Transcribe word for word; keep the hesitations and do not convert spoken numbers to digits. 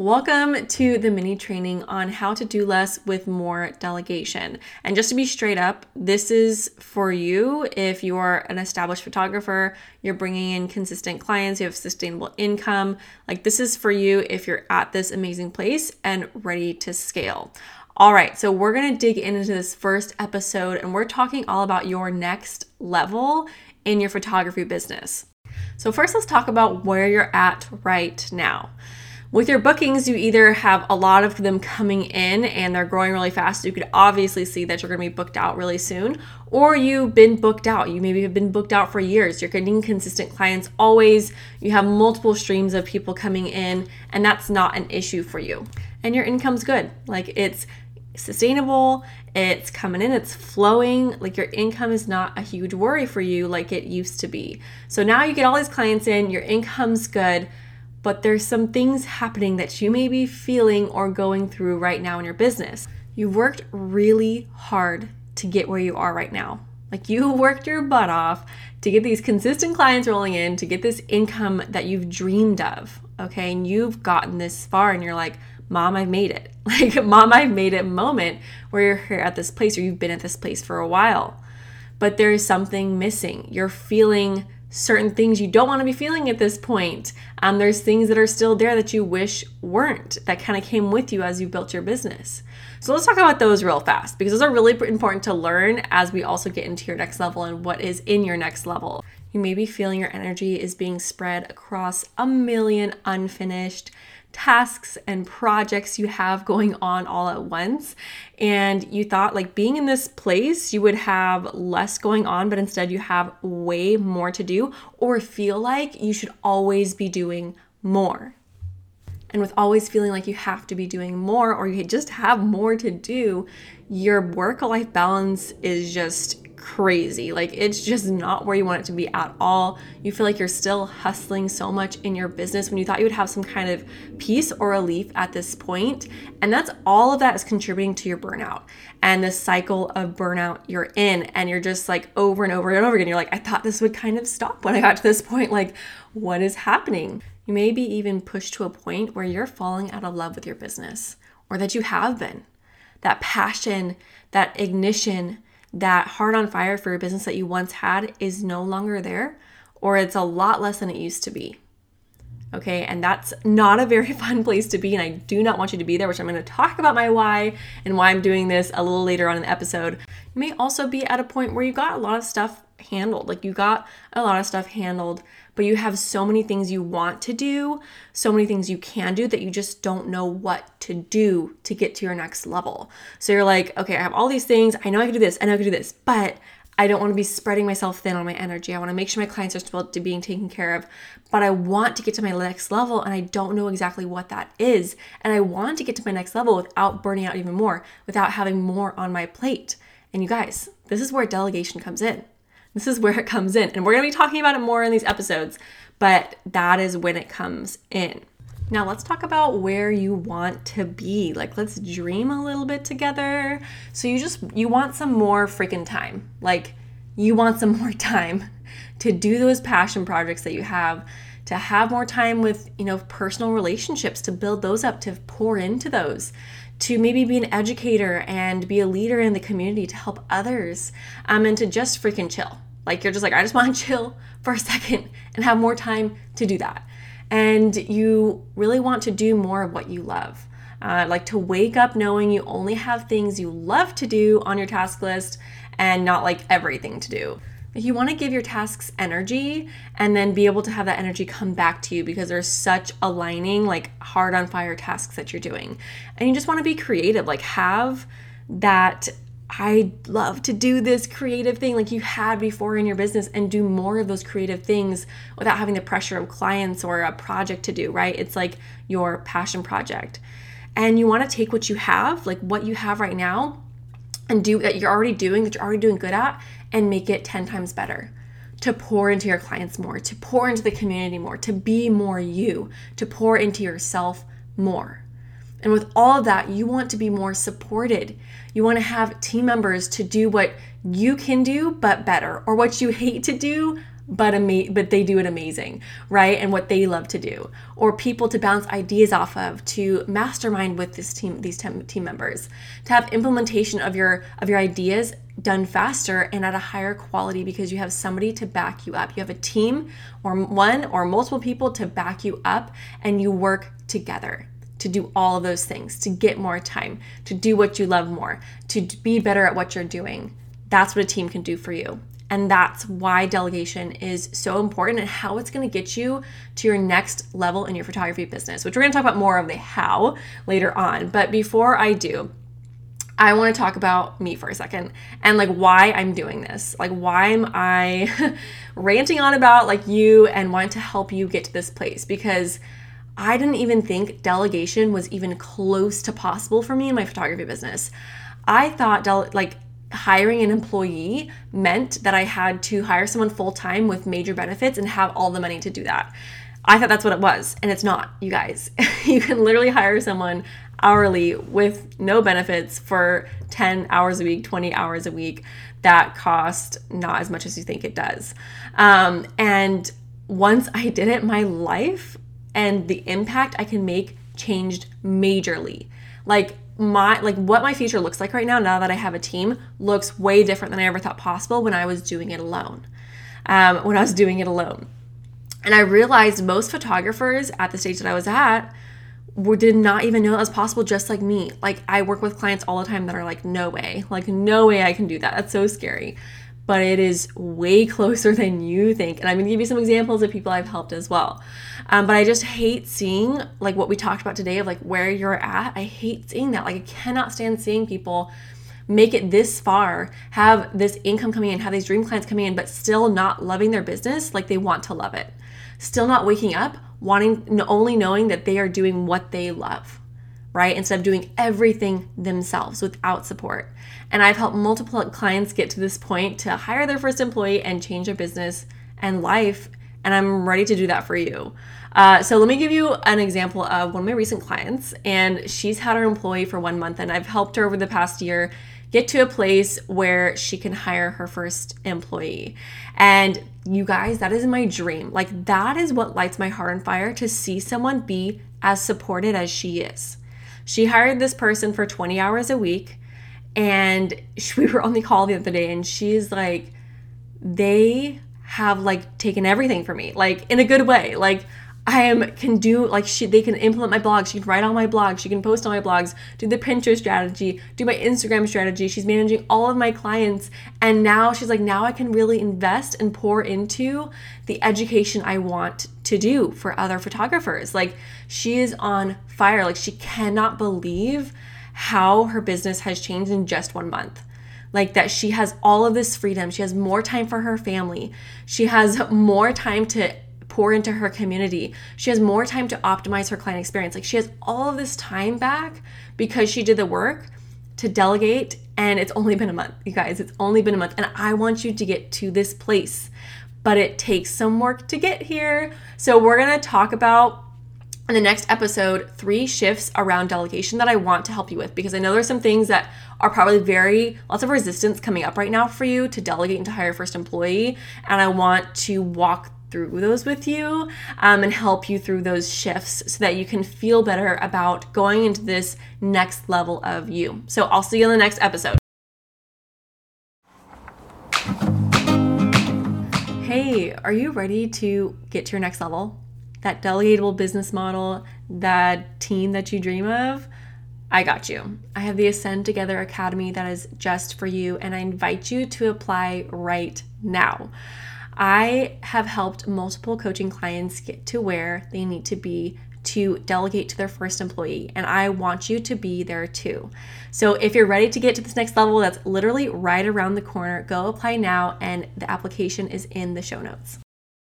Welcome to the mini training on how to do less with more delegation. And just to be straight up, this is for you if you are an established photographer, you're bringing in consistent clients, you have sustainable income. Like, this is for you if you're at this amazing place and ready to scale. All right, so we're gonna dig into this first episode and we're talking all about your next level in your photography business. So first, let's talk about where you're at right now. With your bookings, you either have a lot of them coming in and they're growing really fast. You could obviously see that you're going to be booked out really soon, or you've been booked out. You maybe have been booked out for years. You're getting consistent clients always. You have multiple streams of people coming in, and that's not an issue for you. And your income's good. Like, it's sustainable. It's coming in, it's flowing. Like, your income is not a huge worry for you like it used to be. So now you get all these clients in, your income's good. But there's some things happening that you may be feeling or going through right now in your business. You've worked really hard to get where you are right now. Like, you worked your butt off to get these consistent clients rolling in, to get this income that you've dreamed of, okay? And you've gotten this far and you're like, Mom, I've made it. Like, Mom, I've made it moment where you're here at this place, or you've been at this place for a while. But there is something missing. You're feeling certain things you don't want to be feeling at this point. Um, there's things that are still there that you wish weren't, that kind of came with you as you built your business. So let's talk about those real fast, because those are really important to learn as we also get into your next level and what is in your next level. You may be feeling your energy is being spread across a million unfinished tasks and projects you have going on all at once. And you thought, like, being in this place, you would have less going on, but instead you have way more to do, or feel like you should always be doing more. And with always feeling like you have to be doing more, or you just have more to do, your work-life balance is just crazy. Like, it's just not where you want it to be at all. You feel like you're still hustling so much in your business when you thought you would have some kind of peace or relief at this point. And that's all of that is contributing to your burnout and the cycle of burnout you're in. And you're just like, over and over and over again, you're like, I thought this would kind of stop when I got to this point. Like, what is happening? You may be even pushed to a point where you're falling out of love with your business, or that you have been. That passion, that ignition, that heart on fire for your business that you once had is no longer there, or it's a lot less than it used to be. Okay, and that's not a very fun place to be, and I do not want you to be there, which I'm going to talk about my why and why I'm doing this a little later on in the episode. You may also be at a point where you got a lot of stuff handled, like you got a lot of stuff handled, but you have so many things you want to do, so many things you can do, that you just don't know what to do to get to your next level. So you're like, okay, I have all these things. I know I can do this. I know I can do this, but I don't want to be spreading myself thin on my energy. I want to make sure my clients are still being taken care of, but I want to get to my next level and I don't know exactly what that is. And I want to get to my next level without burning out even more, without having more on my plate. And you guys, this is where delegation comes in. This is where it comes in. And we're going to be talking about it more in these episodes, but that is when it comes in. Now let's talk about where you want to be. Like, let's dream a little bit together. So you just, you want some more freaking time. Like, you want some more time to do those passion projects that you have, to have more time with, you know, personal relationships, to build those up, to pour into those, to maybe be an educator and be a leader in the community, to help others, um, and to just freaking chill. Like, you're just like, I just want to chill for a second and have more time to do that. And you really want to do more of what you love. Uh, like, to wake up knowing you only have things you love to do on your task list and not like everything to do. You want to give your tasks energy and then be able to have that energy come back to you, because there's such aligning, like, hard on fire tasks that you're doing. And you just want to be creative, like, have that, I love to do this creative thing like you had before in your business, and do more of those creative things without having the pressure of clients or a project to do, right? It's like your passion project. And you want to take what you have, like what you have right now, and do that you're already doing, that you're already doing good at, and make it ten times better, to pour into your clients more, to pour into the community more, to be more you, to pour into yourself more. And with all of that, you want to be more supported. You want to have team members to do what you can do, but better, or what you hate to do, but ama- but they do it amazing, right? And what they love to do, or people to bounce ideas off of, to mastermind with this team, these team members, to have implementation of your of your ideas done faster and at a higher quality because you have somebody to back you up. You have a team or one or multiple people to back you up, and you work together to do all of those things, to get more time, to do what you love more, to be better at what you're doing. That's what a team can do for you. And that's why delegation is so important and how it's gonna get you to your next level in your photography business, which we're gonna talk about more of the how later on. But before I do, I wanna talk about me for a second and like why I'm doing this. Like, why am I ranting on about like you and wanting to help you get to this place? Because I didn't even think delegation was even close to possible for me in my photography business. I thought dele- like, hiring an employee meant that I had to hire someone full-time with major benefits and have all the money to do that. I thought that's what it was, and it's not, you guys. You can literally hire someone hourly with no benefits for ten hours a week, twenty hours a week. That cost not as much as you think it does. Um, and once I did it, my life and the impact I can make changed majorly. Like, My like what my future looks like right now, now that I have a team, looks way different than I ever thought possible when I was doing it alone. Um, when I was doing it alone, and I realized most photographers at the stage that I was at were, did not even know that was possible. Just like me, like I work with clients all the time that are like, "No way, like no way I can do that. That's so scary." But it is way closer than you think. And I'm gonna give you some examples of people I've helped as well. Um, but I just hate seeing like what we talked about today of like where you're at. I hate seeing that. Like, I cannot stand seeing people make it this far, have this income coming in, have these dream clients coming in, but still not loving their business like they want to love it. Still not waking up, wanting, only knowing that they are doing what they love, right? Instead of doing everything themselves without support. And I've helped multiple clients get to this point to hire their first employee and change their business and life. And I'm ready to do that for you. Uh, so let me give you an example of one of my recent clients, and she's had her employee for one month, and I've helped her over the past year get to a place where she can hire her first employee. And you guys, that is my dream. Like, that is what lights my heart on fire, to see someone be as supported as she is. She hired this person for twenty hours a week, and we were on the call the other day, and she's like, they have like taken everything from me, like in a good way. Like, I am can do like she they can implement my blog, she can write on my blog, she can post on my blogs, do the Pinterest strategy, do my Instagram strategy. She's managing all of my clients, and now she's like, now I can really invest and pour into the education I want to do for other photographers. Like, she is on fire. Like, she cannot believe how her business has changed in just one month. Like, that she has all of this freedom. She has more time for her family. She has more time to pour into her community. She has more time to optimize her client experience. Like, she has all of this time back because she did the work to delegate, and it's only been a month, you guys. It's only been a month, and I want you to get to this place. But it takes some work to get here. So we're gonna talk about, in the next episode, three shifts around delegation that I want to help you with, because I know there's some things that are probably very, lots of resistance coming up right now for you to delegate and to hire first employee. And I want to walk through those with you um, and help you through those shifts so that you can feel better about going into this next level of you. So I'll see you in the next episode. Hey, are you ready to get to your next level? That delegatable business model, that team that you dream of? I got you. I have the Ascend Together Academy that is just for you, and I invite you to apply right now. I have helped multiple coaching clients get to where they need to be to delegate to their first employee, and I want you to be there too. So if you're ready to get to this next level, that's literally right around the corner, go apply now, and the application is in the show notes.